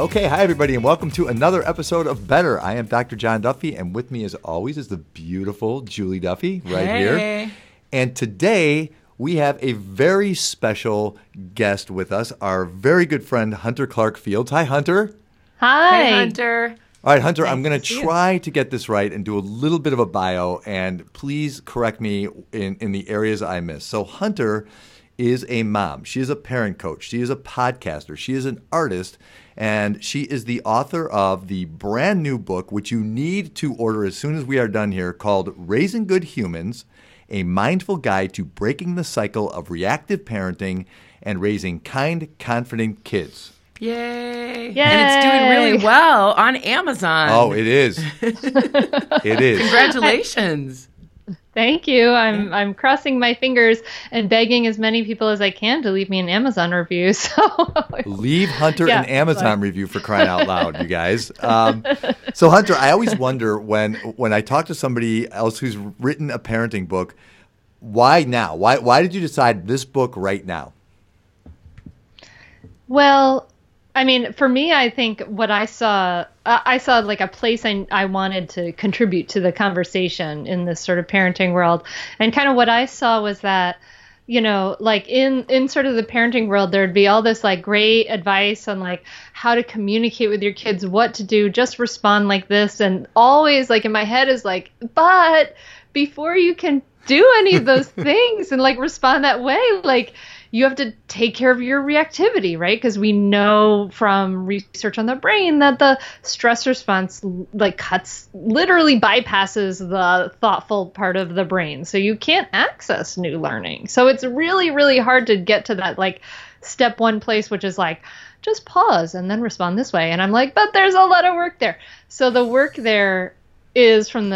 Okay, hi everybody, and welcome to another episode of Better. I am Dr. John Duffy, and with me as always is the beautiful Julie Duffy right here. And today we have a very special guest with us, our very good friend Hunter Clarke-Fields. Hi, Hunter. Hi. Hi, Hunter. All right, Hunter, I'm going to try to get this right and do a little bit of a bio, and please correct me in the areas I miss. So Hunter is a mom. She is a parent coach. She is a podcaster. She is an artist. And she is the author of the brand new book, which you need to order as soon as we are done here, called Raising Good Humans, A Mindful Guide to Breaking the Cycle of Reactive Parenting and Raising Kind, Confident Kids. Yay. Yay! And it's doing really well on Amazon. Oh, it is. It is. Congratulations. Thank you. I'm crossing my fingers and begging as many people as I can to leave me an Amazon review. So leave Hunter an Amazon review, for crying out loud, you guys. So Hunter, I always wonder when I talk to somebody else who's written a parenting book, why now? Why did you decide this book right now? Well, I mean, for me, I think what I saw like a place I wanted to contribute to the conversation in this sort of parenting world. And kind of what I saw was that, you know, like in sort of the parenting world, there'd be all this like great advice on like how to communicate with your kids, what to do, just respond like this. And always like in my head is like, but before you can do any of those things and like respond that way, like, you have to take care of your reactivity, right? Because we know from research on the brain that the stress response like literally bypasses the thoughtful part of the brain. So you can't access new learning. So it's really, really hard to get to that like step one place, which is like, just pause and then respond this way. And I'm like, but there's a lot of work there. So the work there is on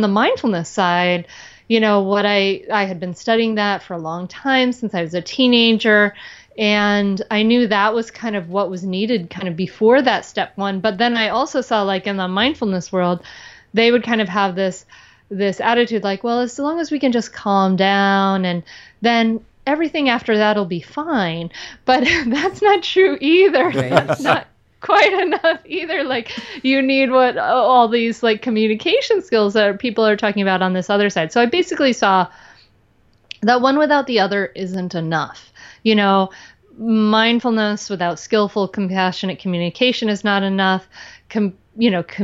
the mindfulness side. You know, what I had been studying that for a long time since I was a teenager, and I knew that was kind of what was needed kind of before that step one. But then I also saw like in the mindfulness world, they would kind of have this attitude like, well, as long as we can just calm down and then everything after that will be fine. But that's not true either. Right. That's not quite enough either. Like you need what all these like communication skills that people are talking about on this other side. So I basically saw that one without the other isn't enough. You know, mindfulness without skillful, compassionate communication is not enough.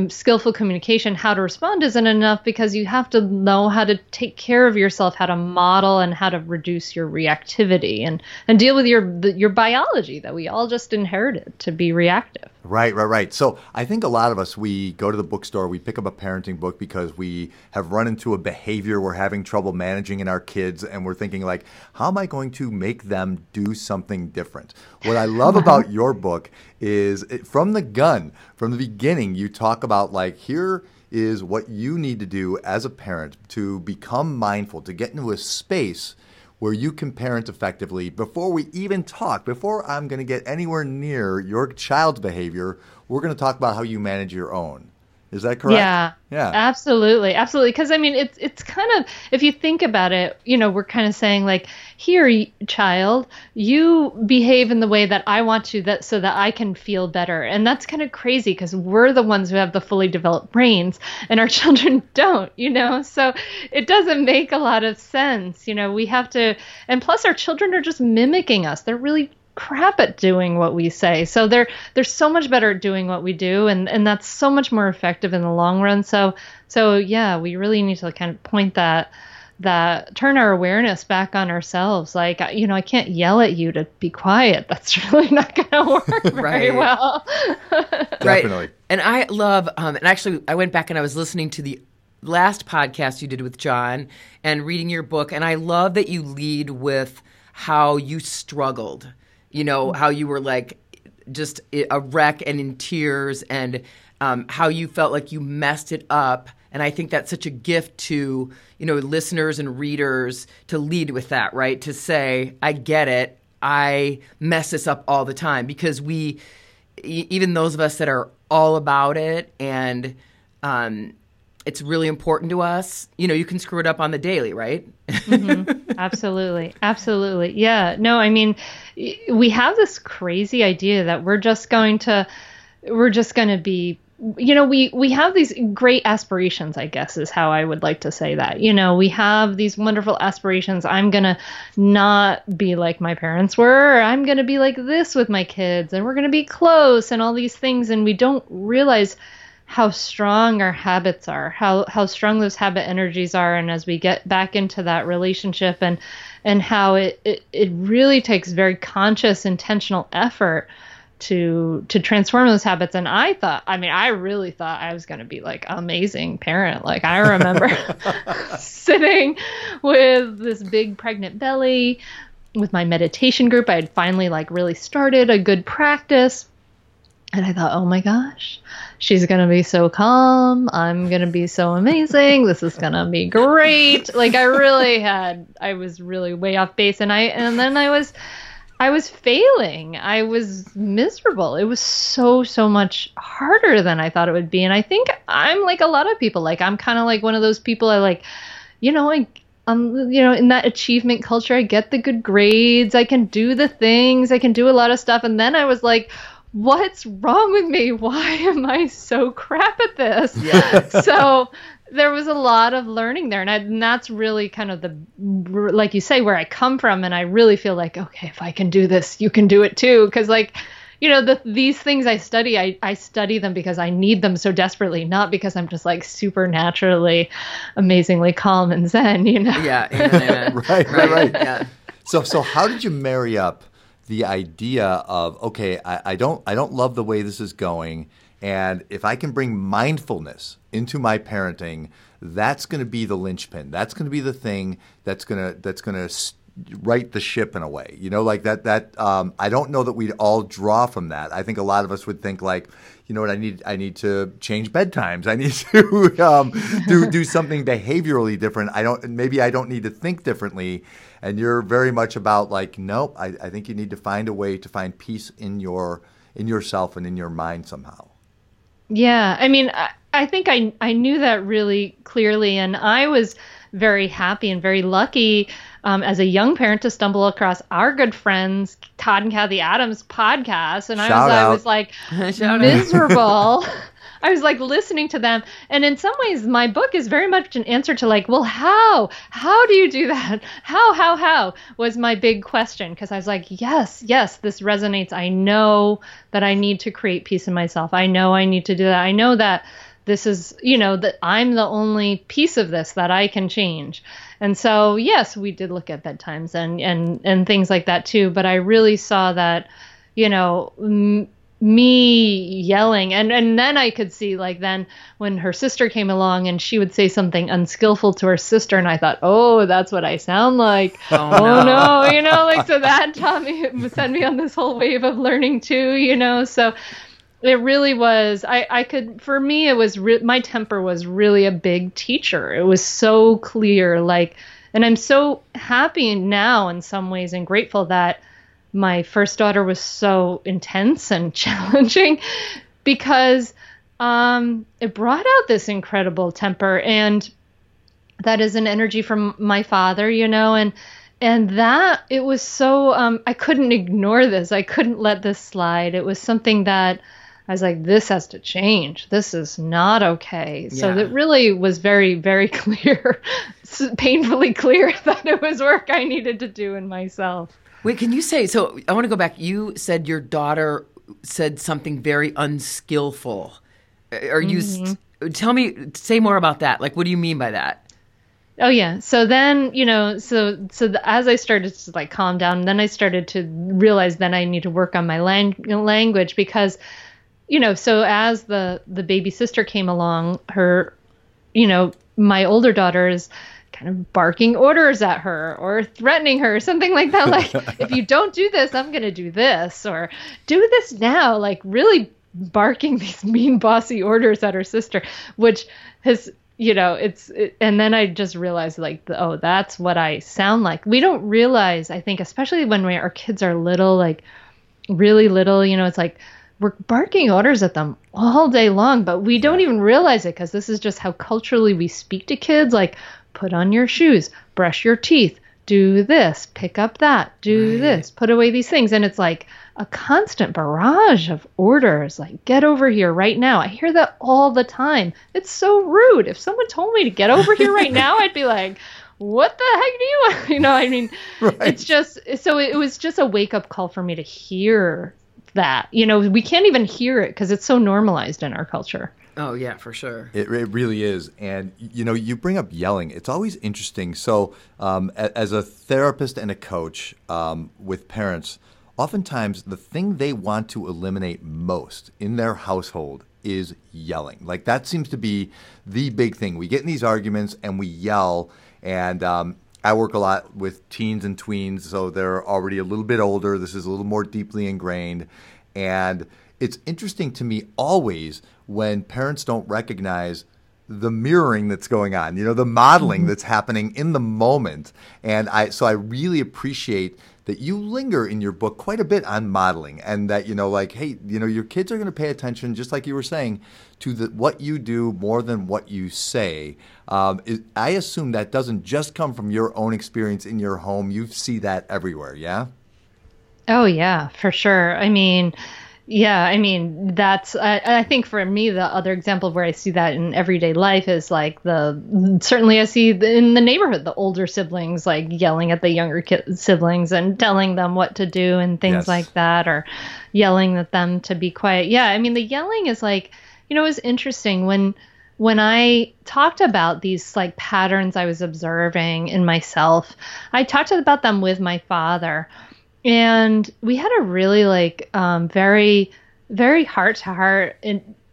Skillful communication, how to respond isn't enough, because you have to know how to take care of yourself, how to model and how to reduce your reactivity and deal with your biology that we all just inherited to be reactive. Right. So I think a lot of us, we go to the bookstore, we pick up a parenting book because we have run into a behavior we're having trouble managing in our kids, and we're thinking like, how am I going to make them do something different? What I love about your book is from the gun, from the beginning, you talk about like, here is what you need to do as a parent to become mindful, to get into a space where you can parent effectively before we even talk, before I'm going to get anywhere near your child's behavior, we're going to talk about how you manage your own. Is that correct? Yeah, absolutely. Because I mean, it's kind of, if you think about it, you know, we're kind of saying like, here, child, you behave in the way that I want you, that so that I can feel better. And that's kind of crazy because we're the ones who have the fully developed brains and our children don't, you know, so it doesn't make a lot of sense. You know, we have to, and plus our children are just mimicking us. They're really crap at doing what we say. So they're so much better at doing what we do, and that's so much more effective in the long run. So yeah, we really need to kind of point that turn our awareness back on ourselves. Like, you know, I can't yell at you to be quiet. That's really not going to work very well. Definitely. And I love, and actually I went back and I was listening to the last podcast you did with John and reading your book. And I love that you lead with how you struggled. You know, how you were like just a wreck and in tears, and how you felt like you messed it up. And I think that's such a gift to, you know, listeners and readers to lead with that, right? To say, I get it. I mess this up all the time, because we, even those of us that are all about it and it's really important to us. You know, you can screw it up on the daily, right? Mm-hmm. Absolutely. Yeah. No, I mean, we have this crazy idea that we're just going to, we're just going to be, you know, we have these great aspirations, I guess, is how I would like to say that. You know, we have these wonderful aspirations. I'm going to not be like my parents were, or I'm going to be like this with my kids, and we're going to be close and all these things. And we don't realize how strong our habits are, how strong those habit energies are. And as we get back into that relationship, and how it really takes very conscious, intentional effort to transform those habits. And I really thought I was going to be like amazing parent. Like I remember sitting with this big pregnant belly with my meditation group. I had finally like really started a good practice, and I thought, oh my gosh, she's going to be so calm. I'm going to be so amazing. This is going to be great. Like I was really way off base. And then I was failing. I was miserable. It was so much harder than I thought it would be. And I think I'm like a lot of people, like I'm kind of like one of those people. I in that achievement culture, I get the good grades. I can do the things. I can do a lot of stuff. And then I was like, what's wrong with me? Why am I so crap at this? Yeah. So there was a lot of learning there. And that's really kind of the, like you say, where I come from. And I really feel like, okay, if I can do this, you can do it too. 'Cause like, you know, these things I study, I study them because I need them so desperately, not because I'm just like supernaturally, amazingly calm and zen, you know? Yeah. Right. Yeah. So how did you marry up the idea of, okay, I don't love the way this is going, and if I can bring mindfulness into my parenting, that's going to be the linchpin. That's going to be the thing that's going to right the ship in a way. You know, like that. I don't know that we'd all draw from that. I think a lot of us would think like, you know what, I need to change bedtimes. I need to do something behaviorally different. Maybe I don't need to think differently. And you're very much about like, nope, I think you need to find a way to find peace in yourself and in your mind somehow. Yeah. I mean, I think I knew that really clearly. And I was very happy and very lucky as a young parent to stumble across our good friends, Todd and Kathy Adams podcast. And I was like miserable. I was like listening to them. And in some ways, my book is very much an answer to like, well, how do you do that? How was my big question. 'Cause I was like, yes, this resonates. I know that I need to create peace in myself. I know I need to do that. I know that this is, you know, that I'm the only piece of this that I can change. And so, yes, we did look at bedtimes and things like that too. But I really saw that, you know, me yelling. And then I could see like then when her sister came along and she would say something unskillful to her sister. And I thought, oh, that's what I sound like. Oh no. You know, like, so that sent me on this whole wave of learning too, you know, so it really was, my temper was really a big teacher. It was so clear, like, and I'm so happy now in some ways and grateful that my first daughter was so intense and challenging because it brought out this incredible temper, and that is an energy from my father, you know, and that it was so I couldn't ignore this. I couldn't let this slide. It was something that I was like, this has to change. This is not okay. Yeah. So it really was very, very clear, painfully clear that it was work I needed to do in myself. Wait, can you say, so I want to go back. You said your daughter said something very unskillful. Or tell me, say more about that. Like, what do you mean by that? Oh, yeah. So then, you know, as I started to like calm down, then I started to realize then I need to work on my language because, you know, so as the baby sister came along, her, you know, my older daughter is kind of barking orders at her or threatening her or something like that. Like, if you don't do this, I'm going to do this, or do this now, like really barking these mean bossy orders at her sister, which has, you know, and then I just realized like, oh, that's what I sound like. We don't realize, I think, especially when our kids are little, like really little, you know, it's like, we're barking orders at them all day long, but we don't even realize it because this is just how culturally we speak to kids. Like, put on your shoes, brush your teeth, do this, pick up that, do this, put away these things. And it's like a constant barrage of orders, like, get over here right now. I hear that all the time. It's so rude. If someone told me to get over here right now, I'd be like, what the heck do you want? You know, I mean, it's just, so it was just a wake up call for me to hear that. You know, we can't even hear it because it's so normalized in our culture. Oh, yeah, for sure. It really is. And, you know, you bring up yelling. It's always interesting. So as a therapist and a coach with parents, oftentimes the thing they want to eliminate most in their household is yelling. Like, that seems to be the big thing. We get in these arguments and we yell. And I work a lot with teens and tweens, so they're already a little bit older. This is a little more deeply ingrained. And it's interesting to me always when parents don't recognize the mirroring that's going on, you know, the modeling that's happening in the moment. And I really appreciate that you linger in your book quite a bit on modeling, and that, you know, like, hey, you know, your kids are going to pay attention, just like you were saying, to what you do more than what you say. I assume that doesn't just come from your own experience in your home. You see that everywhere. Yeah. Oh, yeah, for sure. I mean, that's, I think for me, the other example of where I see that in everyday life is like certainly I see in the neighborhood, the older siblings like yelling at the younger siblings and telling them what to do and things like that, or yelling at them to be quiet. Yeah. I mean, the yelling is like, you know, it was interesting when I talked about these like patterns I was observing in myself. I talked about them with my father, and we had a really like very, very heart-to-heart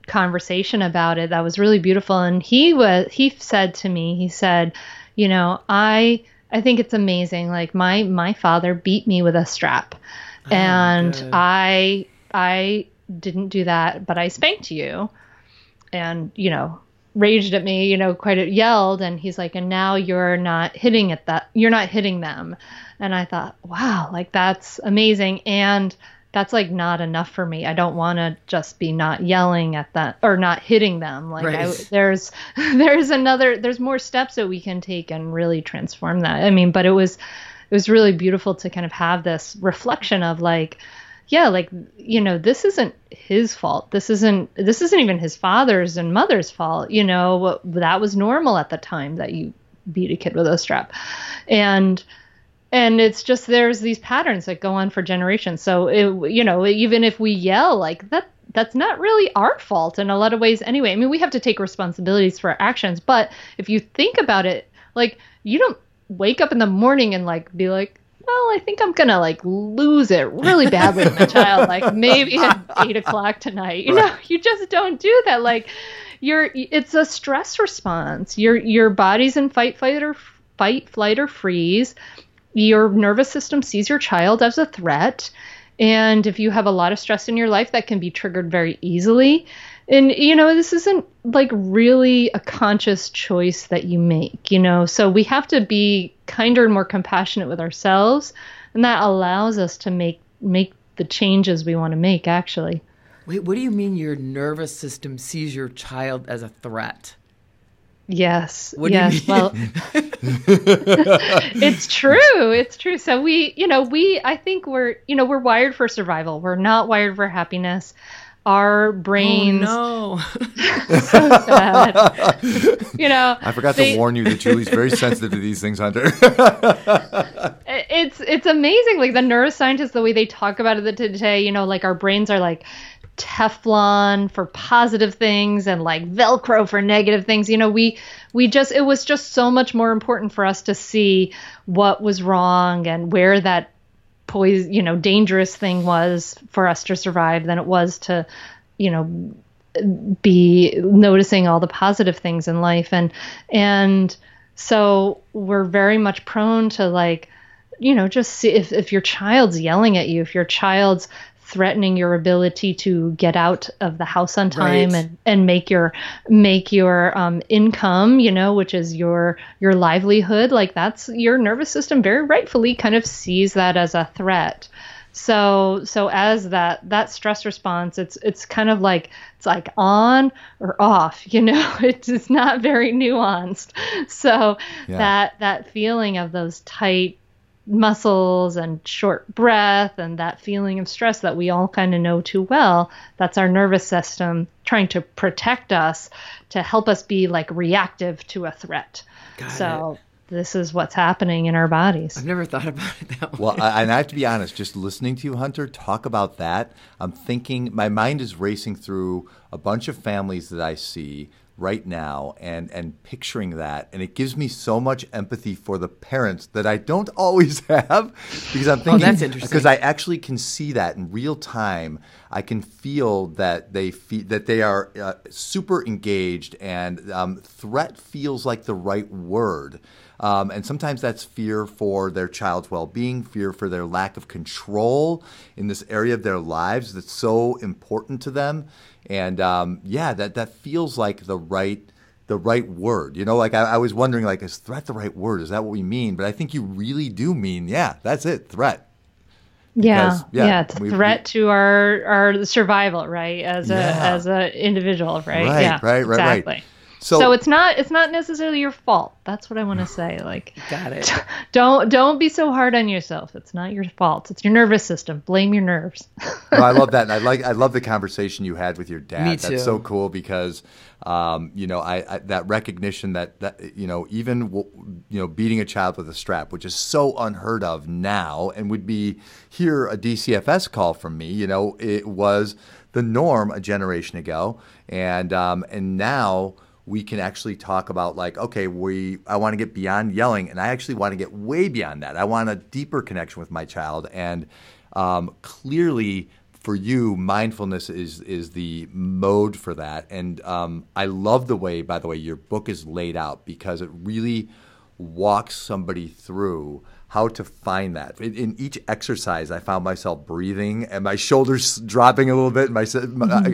conversation about it that was really beautiful. And he said to me, he said, you know, I think it's amazing. Like my father beat me with a strap, and good. I didn't do that, but I spanked you, and, you know, raged at me, you know, yelled. And he's like, and now you're not hitting at that. You're not hitting them. And I thought, wow, like that's amazing. And that's like not enough for me. I don't want to just be not yelling at that or not hitting them. Like there's more steps that we can take and really transform that. I mean, but it was really beautiful to kind of have this reflection of like, yeah, like, you know, this isn't his fault. This isn't even his father's and mother's fault. You know, that was normal at the time that you beat a kid with a strap. And it's just, there's these patterns that go on for generations. So, you know, even if we yell like that, that's not really our fault in a lot of ways anyway. I mean, we have to take responsibilities for our actions. But if you think about it, like, you don't wake up in the morning and like be like, well, I think I'm going to like lose it really badly with my child, like maybe at 8 o'clock tonight. You know, you just don't do that. Like it's a stress response. Your body's in fight, flight, or freeze. Your nervous system sees your child as a threat. And if you have a lot of stress in your life, that can be triggered very easily. And, you know, this isn't like really a conscious choice that you make, you know, so we have to be kinder and more compassionate with ourselves. And that allows us to make the changes we want to make, actually. Wait, what do you mean your nervous system sees your child as a threat? Yes. Yes. Well, it's true. It's true. So I think we're wired for survival. We're not wired for happiness. Our brains. Oh, no. So sad. You know, I forgot to warn you that Julie's very sensitive to these things, Hunter. It's amazing. Like the neuroscientists, the way they talk about it today, you know, like our brains are like Teflon for positive things and like Velcro for negative things. You know, it was just so much more important for us to see what was wrong and where that poison, you know, dangerous thing was for us to survive than it was to, you know, be noticing all the positive things in life. And so we're very much prone to like, you know, just see if your child's yelling at you, if your child's threatening your ability to get out of the house on time and make your income, you know, which is your livelihood, like that's your nervous system very rightfully kind of sees that as a threat. So as that stress response, it's kind of like, it's like on or off, you know, it's not very nuanced. So that feeling of those tight muscles and short breath and that feeling of stress that we all kind of know too well. That's our nervous system trying to protect us, to help us be like reactive to a threat. So this is what's happening in our bodies. I've never thought about it that way. Well, and I have to be honest, just listening to you, Hunter, talk about that, I'm thinking, my mind is racing through a bunch of families that I see right now and picturing that. And it gives me so much empathy for the parents that I don't always have, because I'm thinking, oh, that's interesting. Because I actually can see that in real time. I can feel that they are super engaged, and threat feels like the right word. And sometimes that's fear for their child's well-being, fear for their lack of control in this area of their lives that's so important to them. And that feels like the right word. You know, like I was wondering, like, is threat the right word? Is that what we mean? But I think you really do mean, yeah, that's it, threat. Because, threat to our survival, right? As a individual, right? Right. So it's not necessarily your fault. That's what I want to say. Like, got it. Don't be so hard on yourself. It's not your fault. It's your nervous system. Blame your nerves. No, I love that. And I love the conversation you had with your dad. Me too. That's so cool, because I that recognition that even beating a child with a strap, which is so unheard of now, and would be here a DCFS call from me. You know, it was the norm a generation ago, and now we can actually talk about, like, okay, I want to get beyond yelling, and I actually want to get way beyond that. I want a deeper connection with my child. And clearly for you, mindfulness is the mode for that. And I love the way, by the way, your book is laid out, because it really walks somebody through how to find that. In each exercise, I found myself breathing and my shoulders dropping a little bit.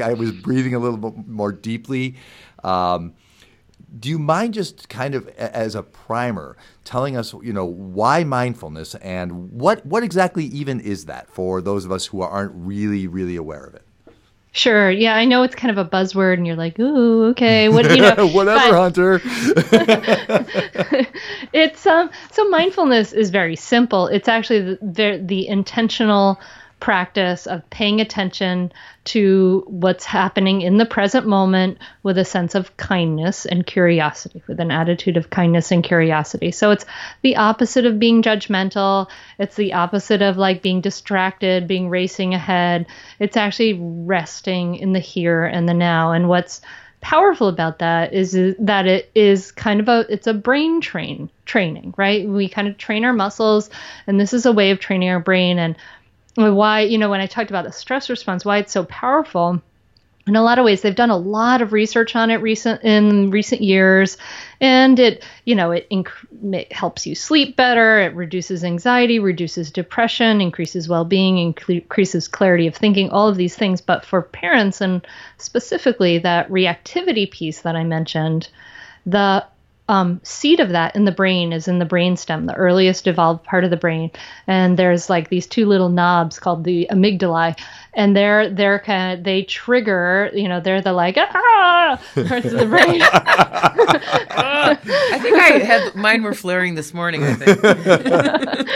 I was breathing a little bit more deeply. Do you mind just kind of as a primer telling us, why mindfulness, and what exactly even is that for those of us who aren't really, really aware of it? Sure. Yeah, I know it's kind of a buzzword, and you're like, ooh, okay, whatever, Hunter. It's so mindfulness is very simple. It's actually the intentional practice of paying attention to what's happening in the present moment with a sense of kindness and curiosity, with an attitude of kindness and curiosity. So it's the opposite of being judgmental. It's the opposite of like being distracted, being racing ahead. It's actually resting in the here and the now. And what's powerful about that is that it is kind of it's a brain training, right? We kind of train our muscles, and this is a way of training our brain. And why, when I talked about the stress response, why it's so powerful, in a lot of ways, they've done a lot of research on it in recent years, and it helps you sleep better, it reduces anxiety, reduces depression, increases well-being, increases clarity of thinking, all of these things. But for parents, and specifically that reactivity piece that I mentioned, the seat of that in the brain is in the brainstem, the earliest evolved part of the brain. And there's like these two little knobs called the amygdalae, and they trigger, they're the like, parts of the brain. I think mine were flaring this morning, I think.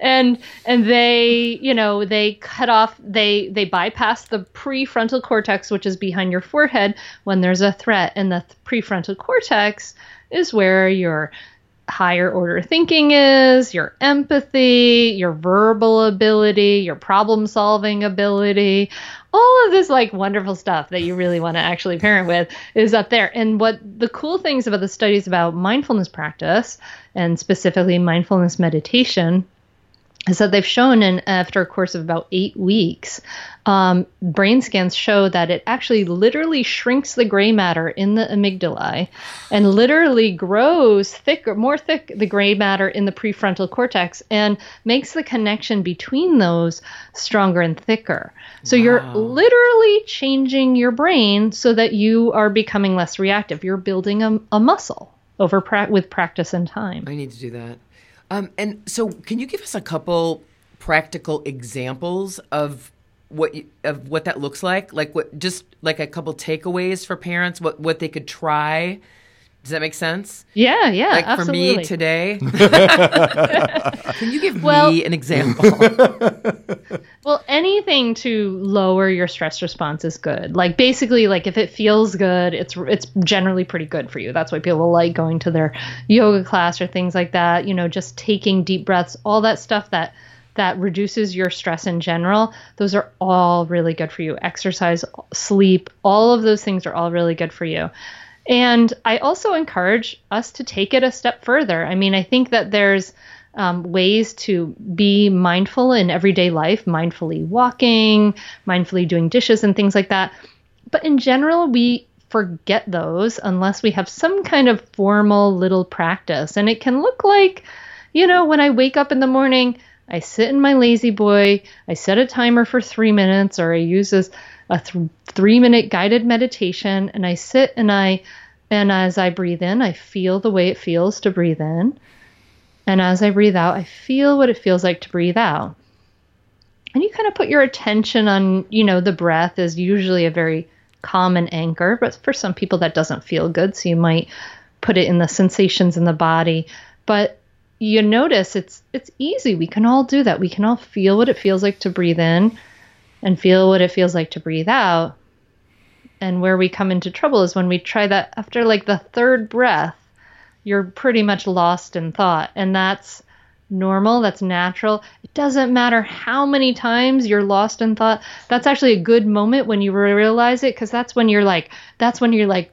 And they cut off, they bypass the prefrontal cortex, which is behind your forehead when there's a threat. And the prefrontal cortex is where your higher order thinking is, your empathy, your verbal ability, your problem solving ability, all of this like wonderful stuff that you really want to actually parent with is up there. And what the cool things about the studies about mindfulness practice, and specifically mindfulness meditation, is that they've shown, and after a course of about 8 weeks, brain scans show that it actually literally shrinks the gray matter in the amygdalae and literally grows more thick the gray matter in the prefrontal cortex, and makes the connection between those stronger and thicker. So you're literally changing your brain so that you are becoming less reactive. You're building a muscle over with practice and time. I need to do that. And so can you give us a couple practical examples of what that looks like? Like, what, just like a couple takeaways for parents, what they could try Does that make sense? Yeah, yeah, like absolutely. Like for me today. Can you give me an example? Well, anything to lower your stress response is good. Like basically, like if it feels good, it's generally pretty good for you. That's why people like going to their yoga class or things like that. You know, just taking deep breaths, all that stuff that reduces your stress in general. Those are all really good for you. Exercise, sleep, all of those things are all really good for you. And I also encourage us to take it a step further. I mean, I think that there's ways to be mindful in everyday life, mindfully walking, mindfully doing dishes and things like that. But in general, we forget those unless we have some kind of formal little practice. And it can look like, you know, when I wake up in the morning, I sit in my lazy boy, I set a timer for 3 minutes, or I use this a 3-minute guided meditation, and I sit and as I breathe in, I feel the way it feels to breathe in. And as I breathe out, I feel what it feels like to breathe out. And you kind of put your attention on, you know, the breath is usually a very common anchor, but for some people that doesn't feel good. So you might put it in the sensations in the body, but you notice it's easy. We can all do that. We can all feel what it feels like to breathe in and feel what it feels like to breathe out. And where we come into trouble is when we try that after like the third breath, you're pretty much lost in thought. And that's normal. That's natural. It doesn't matter how many times you're lost in thought. That's actually a good moment when you realize it, because that's when you're like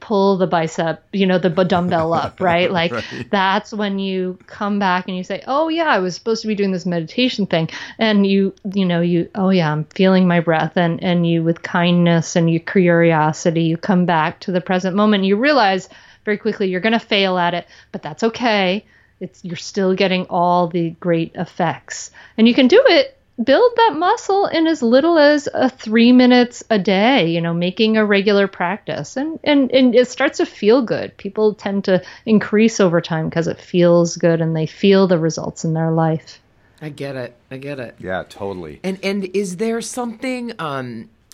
pull the bicep, you know, the dumbbell up, right? Like right. That's when you come back and you say, oh yeah, I was supposed to be doing this meditation thing. And you know, oh yeah, I'm feeling my breath. And you, with kindness and your curiosity, you come back to the present moment. You realize very quickly you're going to fail at it, but that's okay. You're still getting all the great effects. And you can do it, build that muscle in as little as 3 minutes a day, you know, making a regular practice. And it starts to feel good. People tend to increase over time because it feels good and they feel the results in their life. I get it. Yeah, totally. And is there something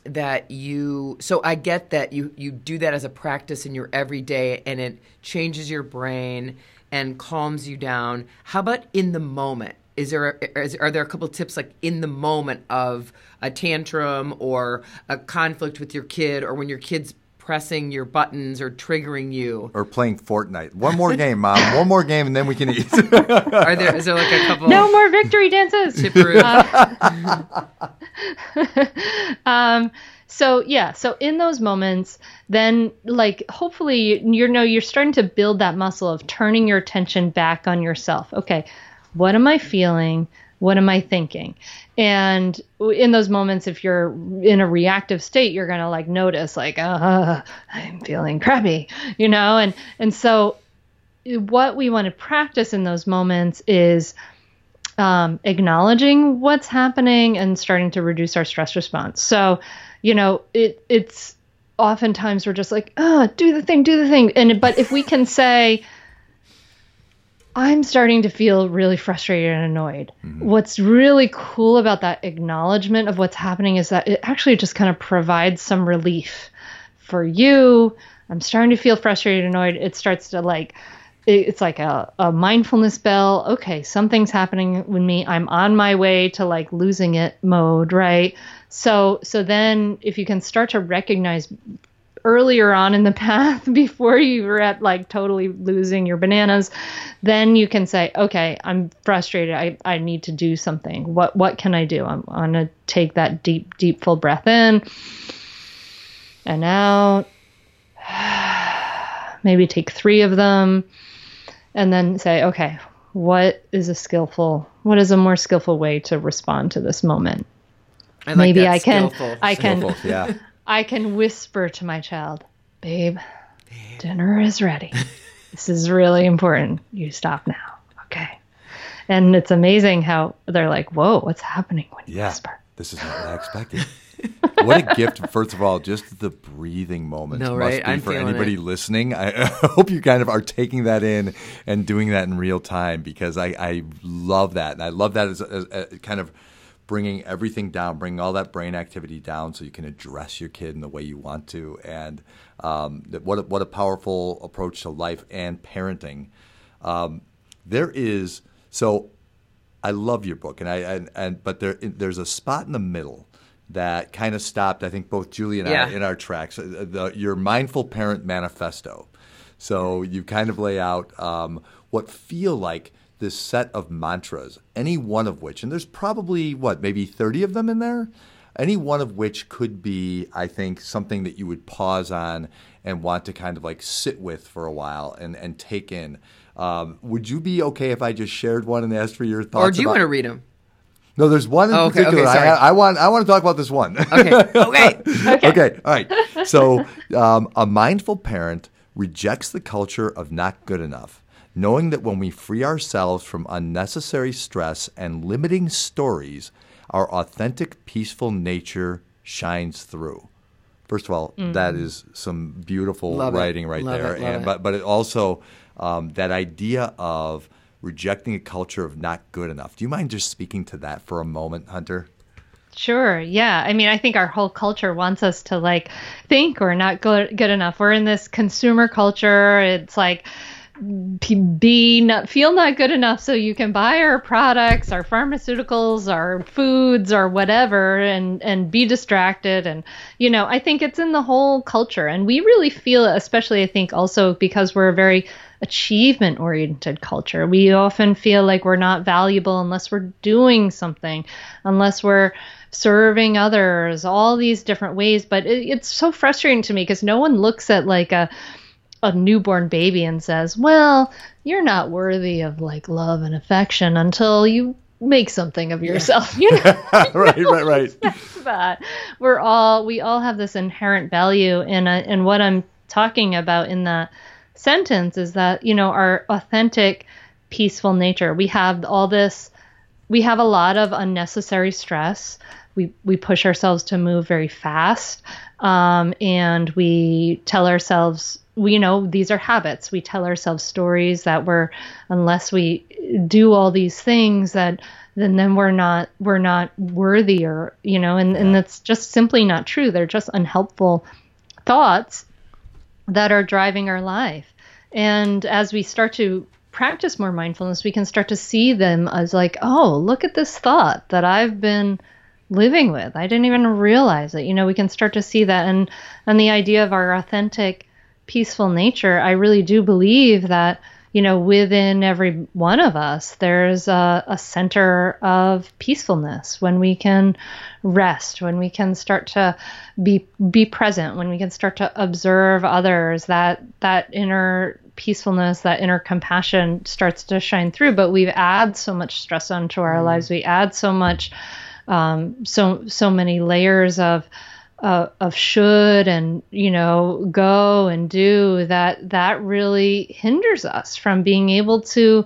that you, so I get that you do that as a practice in your everyday and it changes your brain and calms you down. How about in the moment? Are there a couple of tips, like in the moment of a tantrum or a conflict with your kid, or when your kid's pressing your buttons or triggering you, or playing Fortnite? One more game, Mom. One more game, and then we can eat. Is there like a couple? No more victory dances. So in those moments, then like hopefully, you know, you're starting to build that muscle of turning your attention back on yourself. Okay, what am I feeling? What am I thinking? And in those moments, if you're in a reactive state, you're going to like notice like, I'm feeling crappy, you know? And so what we want to practice in those moments is acknowledging what's happening and starting to reduce our stress response. So, you know, it's oftentimes we're just like, do the thing. But if we can say, I'm starting to feel really frustrated and annoyed. Mm-hmm. What's really cool about that acknowledgement of what's happening is that it actually just kind of provides some relief for you. I'm starting to feel frustrated and annoyed. It starts to like, it's like a mindfulness bell. Okay, something's happening with me. I'm on my way to like losing it mode, right? So then if you can start to recognize earlier on in the path before you were at like totally losing your bananas, then you can say, okay, I'm frustrated. I need to do something. What can I do? I'm going to take that deep, deep, full breath in and out. Maybe take 3 of them. And then say, okay, what is a more skillful way to respond to this moment? I like maybe that. I can, yeah. I can whisper to my child, babe, dinner is ready. This is really important. You stop now. Okay. And it's amazing how they're like, whoa, what's happening when you whisper? This is not what I expected. What a gift, first of all, just the breathing moment must be for anybody listening. I hope you kind of are taking that in and doing that in real time, because I love that. And I love that as kind of bringing everything down, bringing all that brain activity down so you can address your kid in the way you want to. And what a powerful approach to life and parenting. I love your book, and but there's a spot in the middle that kind of stopped, I think, both Julie and I in our tracks, your Mindful Parent Manifesto. So you kind of lay out what feel like this set of mantras, any one of which, and there's probably, maybe 30 of them in there? Any one of which could be, I think, something that you would pause on and want to kind of like sit with for a while and take in. Would you be okay if I just shared one and asked for your thoughts? Or do you want to read them? No, there's one in particular. Okay, I want to talk about this one. Okay. All right. So a mindful parent rejects the culture of not good enough, knowing that when we free ourselves from unnecessary stress and limiting stories, our authentic, peaceful nature shines through. First of all, that is some beautiful writing right there. But it also, that idea of rejecting a culture of not good enough. Do you mind just speaking to that for a moment, Hunter? Sure. Yeah. I mean, I think our whole culture wants us to like think we're not good enough. We're in this consumer culture. It's like feel not good enough so you can buy our products, our pharmaceuticals, our foods, or whatever, and be distracted. And, you know, I think it's in the whole culture. And we really feel it, especially, I think, also because we're a very achievement-oriented culture. We often feel like we're not valuable unless we're doing something, unless we're serving others, all these different ways. But it's so frustrating to me because no one looks at like a newborn baby and says, well, you're not worthy of like love and affection until you make something of yourself. Yeah. You know? Right. We all have this inherent value. And what I'm talking about in that sentence is that, you know, our authentic, peaceful nature, we have a lot of unnecessary stress. We push ourselves to move very fast. And we tell ourselves, you know, these are habits. We tell ourselves stories that unless we do all these things, that then we're not worthy, or, you know, and that's just simply not true. They're just unhelpful thoughts that are driving our life. And as we start to practice more mindfulness, we can start to see them as like, oh, look at this thought that I've been living with. I didn't even realize it. You know, we can start to see that. And the idea of our authentic, peaceful nature, I really do believe that, you know, within every one of us, there's a center of peacefulness when we can rest, when we can start to be present, when we can start to observe others, that inner peacefulness, that inner compassion starts to shine through. But we add so much stress onto our lives. We add so much, so many layers of should and, you know, go and do that really hinders us from being able to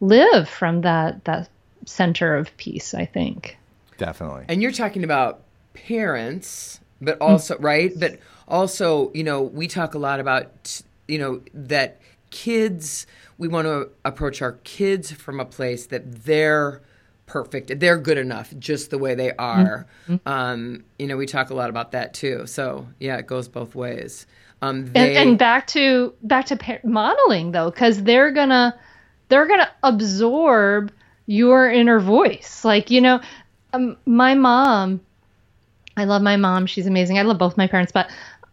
live from that center of peace, I think. Definitely. And you're talking about parents, but also, right? But also, you know, we talk a lot about, you know, that kids, we want to approach our kids from a place that they're perfect. They're good enough just the way they are. Mm-hmm. You know, we talk a lot about that too. So yeah, it goes both ways. And back to modeling though, because they're gonna absorb your inner voice. Like, you know, my mom, I love my mom. She's amazing. I love both my parents, but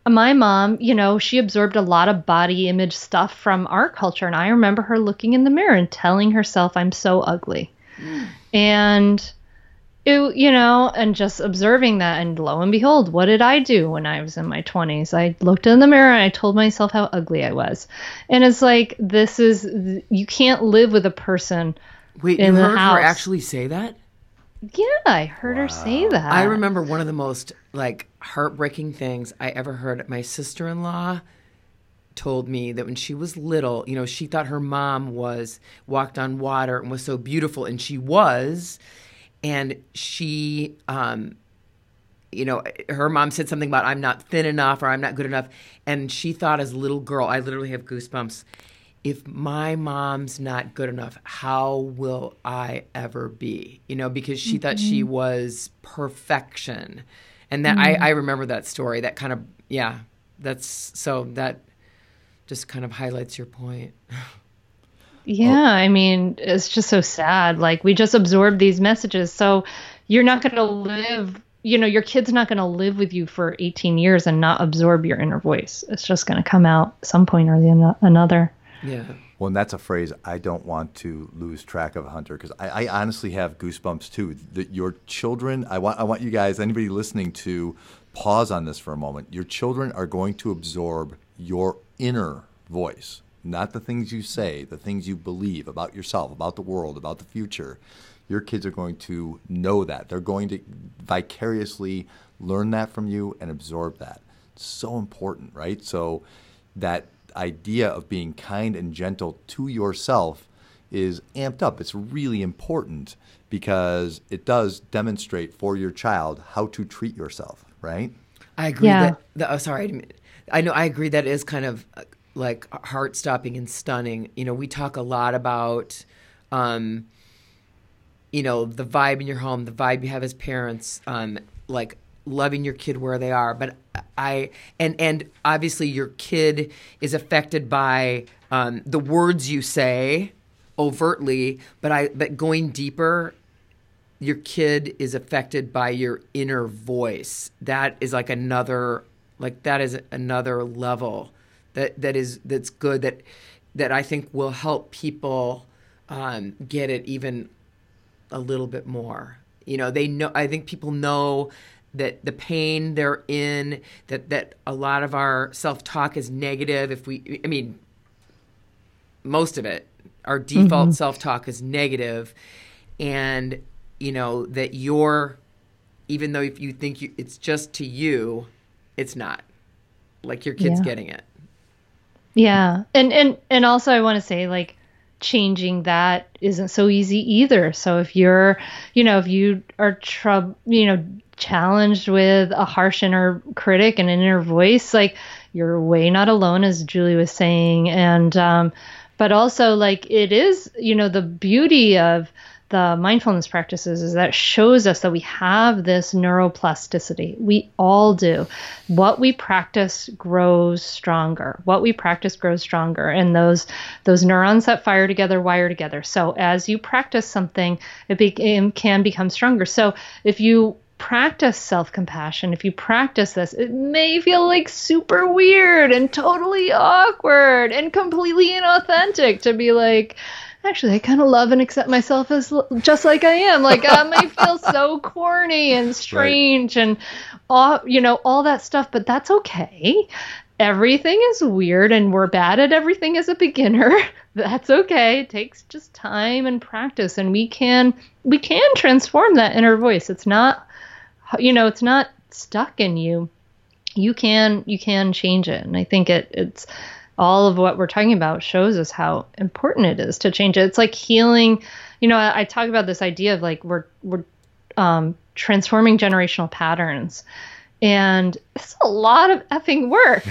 my mom, you know, she absorbed a lot of body image stuff from our culture. And I remember her looking in the mirror and telling herself, I'm so ugly. And it, you know, and just observing that, and lo and behold, what did I do when I was in my 20s? I looked in the mirror and I told myself how ugly I was. And it's like, you can't live with a person. Wait, in you heard the house. Her actually say that? Yeah, I heard her say that. I remember one of the most like heartbreaking things I ever heard. My sister-in-law told me that when she was little, you know, she thought her mom walked on water and was so beautiful, and she was. And she, you know, her mom said something about I'm not thin enough or I'm not good enough, and she thought as a little girl, I literally have goosebumps. if my mom's not good enough, how will I ever be? You know, because she thought she was perfection. And that I remember that story, that kind of, yeah, that's, so that just kind of highlights your point. Yeah, I mean, it's just so sad. Like, we just absorb these messages. So you're not going to live, you know, your kid's not going to live with you for 18 years and not absorb your inner voice. It's just going to come out some point or another. Yeah. Well, and that's a phrase I don't want to lose track of, Hunter, because I honestly have goosebumps too. That your children, I want you guys, anybody listening, to pause on this for a moment. Your children are going to absorb your inner voice, not the things you say, the things you believe about yourself, about the world, about the future. Your kids are going to know that. They're going to vicariously learn that from you and absorb that. It's so important, right? So that idea of being kind and gentle to yourself is amped up. It's really important because it does demonstrate for your child how to treat yourself, right? I agree. Yeah. I agree that is kind of like heart-stopping and stunning. You know, we talk a lot about, you know, the vibe in your home, the vibe you have as parents, like loving your kid where they are. But and obviously your kid is affected by the words you say overtly, but going deeper, your kid is affected by your inner voice. That is like another level that's good, that I think will help people get it even a little bit more. You know, they know, I think people know that the pain they're in, that a lot of our self-talk is negative. Most of it, our default self-talk is negative. And, you know, that even though if you think it's just to you, it's not. Like, your kid's getting it. Yeah. And also I want to say, like, changing that isn't so easy either. So if you're, you know, if you are challenged with a harsh inner critic and an inner voice, like, you're way not alone, as Julie was saying. And, but also, like, it is, you know, the beauty of the mindfulness practices is that it shows us that we have this neuroplasticity. We all do. What we practice grows stronger. And those neurons that fire together wire together. So as you practice something, it can become stronger. So if you practice self-compassion, if you practice this, it may feel like super weird and totally awkward and completely inauthentic to be like, actually, I kind of love and accept myself as just like I am. Like, I may feel so corny and strange and all, you know, all that stuff, but that's okay. Everything is weird and we're bad at everything as a beginner. That's okay. It takes just time and practice, and we can transform that inner voice. It's not, you know, it's not stuck in you. You can change it. And I think it's all of what we're talking about shows us how important it is to change it. It's like healing. You know, I talk about this idea of, like, we're transforming generational patterns, and it's a lot of effing work.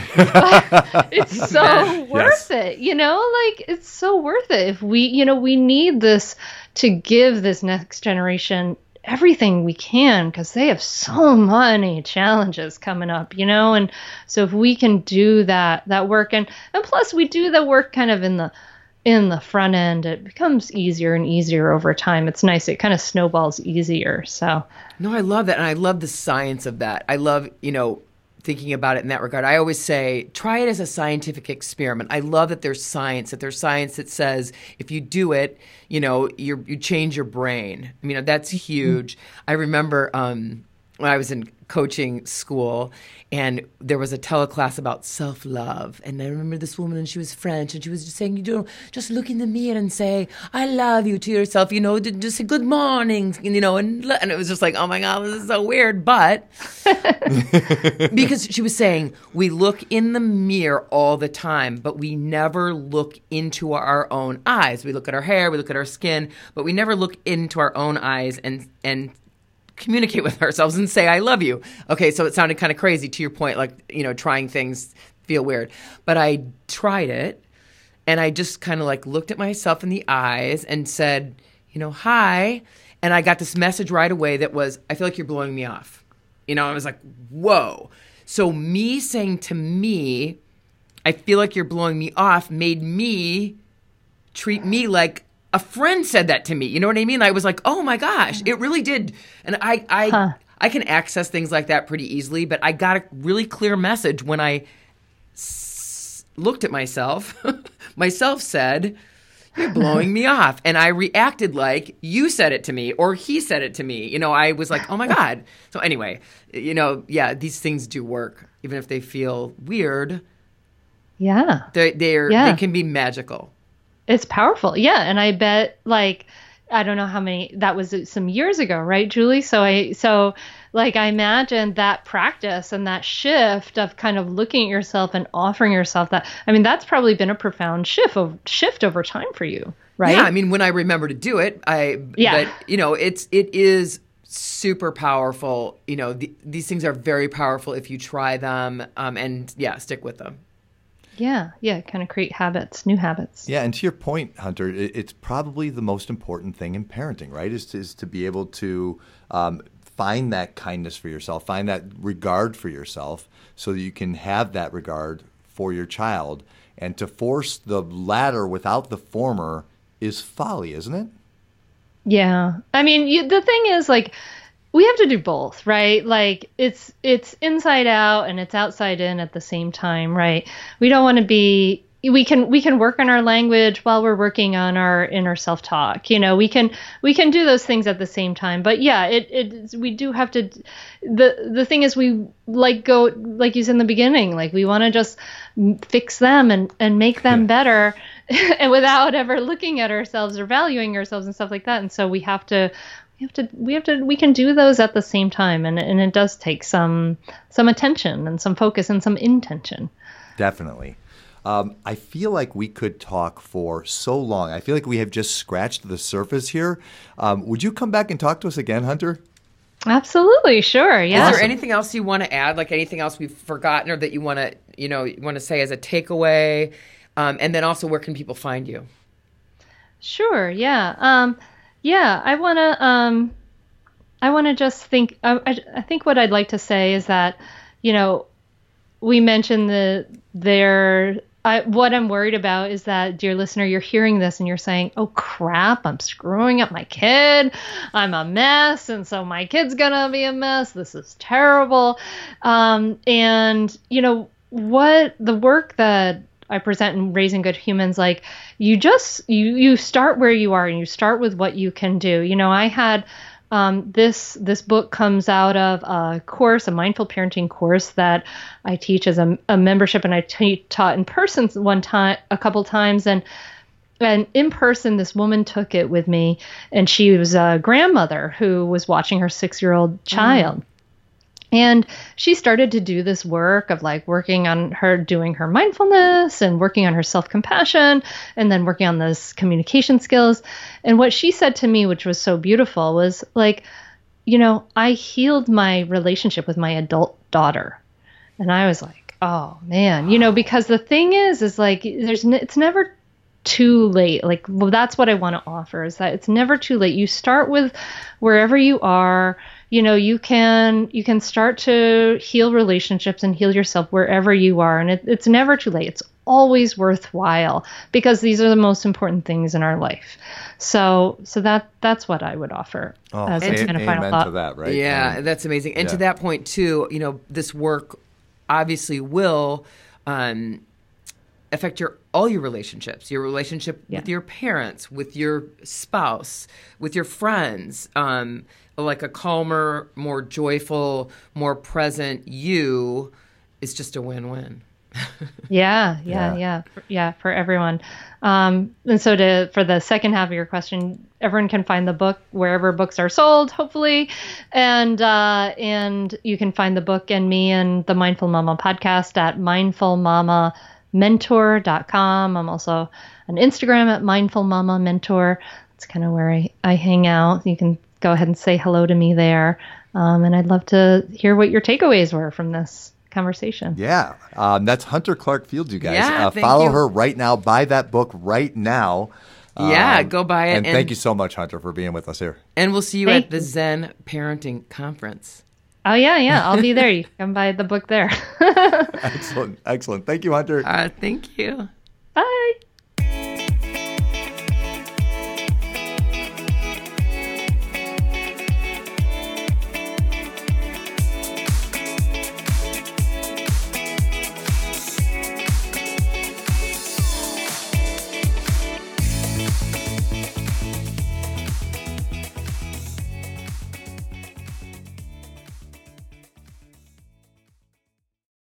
It's so worth it. You know, like, it's so worth it. If we, you know, we need this to give this next generation everything we can, because they have so many challenges coming up, you know. And so if we can do that work, and plus we do the work kind of in the front end, it becomes easier and easier over time. It's nice. It kind of snowballs easier. So no, I love that. And I love the science of that. I love, you know, thinking about it in that regard. I always say, try it as a scientific experiment. I love that there's science that says if you do it, you know, you change your brain. I mean, that's huge. I remember when I was in coaching school, and there was a teleclass about self-love. And I remember this woman, and she was French, and she was just saying, you don't just look in the mirror and say, I love you, to yourself, you know, just say good morning, you know, and it was just like, oh my God, this is so weird. But because she was saying, we look in the mirror all the time, but we never look into our own eyes. We look at our hair, we look at our skin, but we never look into our own eyes and communicate with ourselves and say, I love you. Okay, so it sounded kind of crazy to your point, like, you know, trying things feel weird. But I tried it, And I just kind of like looked at myself in the eyes and said, you know, hi. And I got this message right away that was, I feel like you're blowing me off. You know, I was like, whoa. So me saying to me, I feel like you're blowing me off, made me treat me like a friend said that to me. You know what I mean? I was like, oh my gosh, it really did. And I can access things like that pretty easily, but I got a really clear message when I looked at myself. Myself said, you're blowing me off. And I reacted like you said it to me or he said it to me. You know, I was like, oh my God. So anyway, you know, yeah, these things do work, even if they feel weird. Yeah. They can be magical. It's powerful. Yeah. And I bet, like, I don't know how many, that was some years ago, right, Julie? So I imagine that practice and that shift of kind of looking at yourself and offering yourself that, I mean, that's probably been a profound shift over time for you, right? Yeah. I mean, when I remember to do it, but you know, it is super powerful. You know, these things are very powerful if you try them, and yeah, stick with them. Yeah. Yeah. Kind of create habits, new habits. Yeah. And to your point, Hunter, it's probably the most important thing in parenting, right? Is to be able to find that kindness for yourself, find that regard for yourself so that you can have that regard for your child. And to force the latter without the former is folly, isn't it? Yeah. I mean, the thing is, like, we have to do both, right? Like it's inside out and it's outside in at the same time, right? We don't want to be, we can work on our language while we're working on our inner self-talk. You know, we can do those things at the same time. But yeah, we do have to, the thing is, we like go, like you said in the beginning, like we want to just fix them and make them better and without ever looking at ourselves or valuing ourselves and stuff like that. And so we can do those at the same time. And it does take some attention and some focus and some intention. Definitely. I feel like we could talk for so long. I feel like we have just scratched the surface here. Would you come back and talk to us again, Hunter? Absolutely. Sure. Yeah. Awesome. Is there anything else you want to add? Like anything else we've forgotten or that you want to, say as a takeaway? And then also, where can people find you? Sure. Yeah. Yeah, I want to just think, I think what I'd like to say is that, you know, we mentioned what I'm worried about is that, dear listener, you're hearing this and you're saying, oh crap, I'm screwing up my kid. I'm a mess. And so my kid's going to be a mess. This is terrible. And you know what, the work that I present in Raising Good Humans, like you start where you are and you start with what you can do. You know, I had this book comes out of a course, a mindful parenting course that I teach as a membership, and I taught in person one time, a couple times, and in person, this woman took it with me, and she was a grandmother who was watching her 6-year-old child. Mm. And she started to do this work of like working on her, doing her mindfulness and working on her self-compassion and then working on those communication skills. And what she said to me, which was so beautiful, was like, you know, I healed my relationship with my adult daughter. And I was like, oh man, you know, because the thing is like, it's never too late. Like, well, that's what I want to offer, is that it's never too late. You start with wherever you are. You know, you can start to heal relationships and heal yourself wherever you are. And it's never too late. It's always worthwhile, because these are the most important things in our life. So that's what I would offer. Oh, as a final thought. To that, right? Yeah, that's amazing. And to that point too, you know, this work obviously will affect all your relationships, your relationship with your parents, with your spouse, with your friends, like a calmer, more joyful, more present you is just a win-win. Yeah, for everyone. And so for the second half of your question, everyone can find the book wherever books are sold, hopefully. And you can find the book and me and the Mindful Mama podcast at mindfulmamamentor.com. I'm also on Instagram at Mindful Mama Mentor. That's kind of where I hang out. You can go ahead and say hello to me there. And I'd love to hear what your takeaways were from this conversation. Yeah. That's Hunter Clarke-Fields, you guys. Yeah, follow her right now. Buy that book right now. Yeah, go buy it. And thank you so much, Hunter, for being with us here. And we'll see you at the Zen Parenting Conference. Oh, yeah, yeah. I'll be there. You can come buy the book there. Excellent. Excellent. Thank you, Hunter. Thank you. Bye.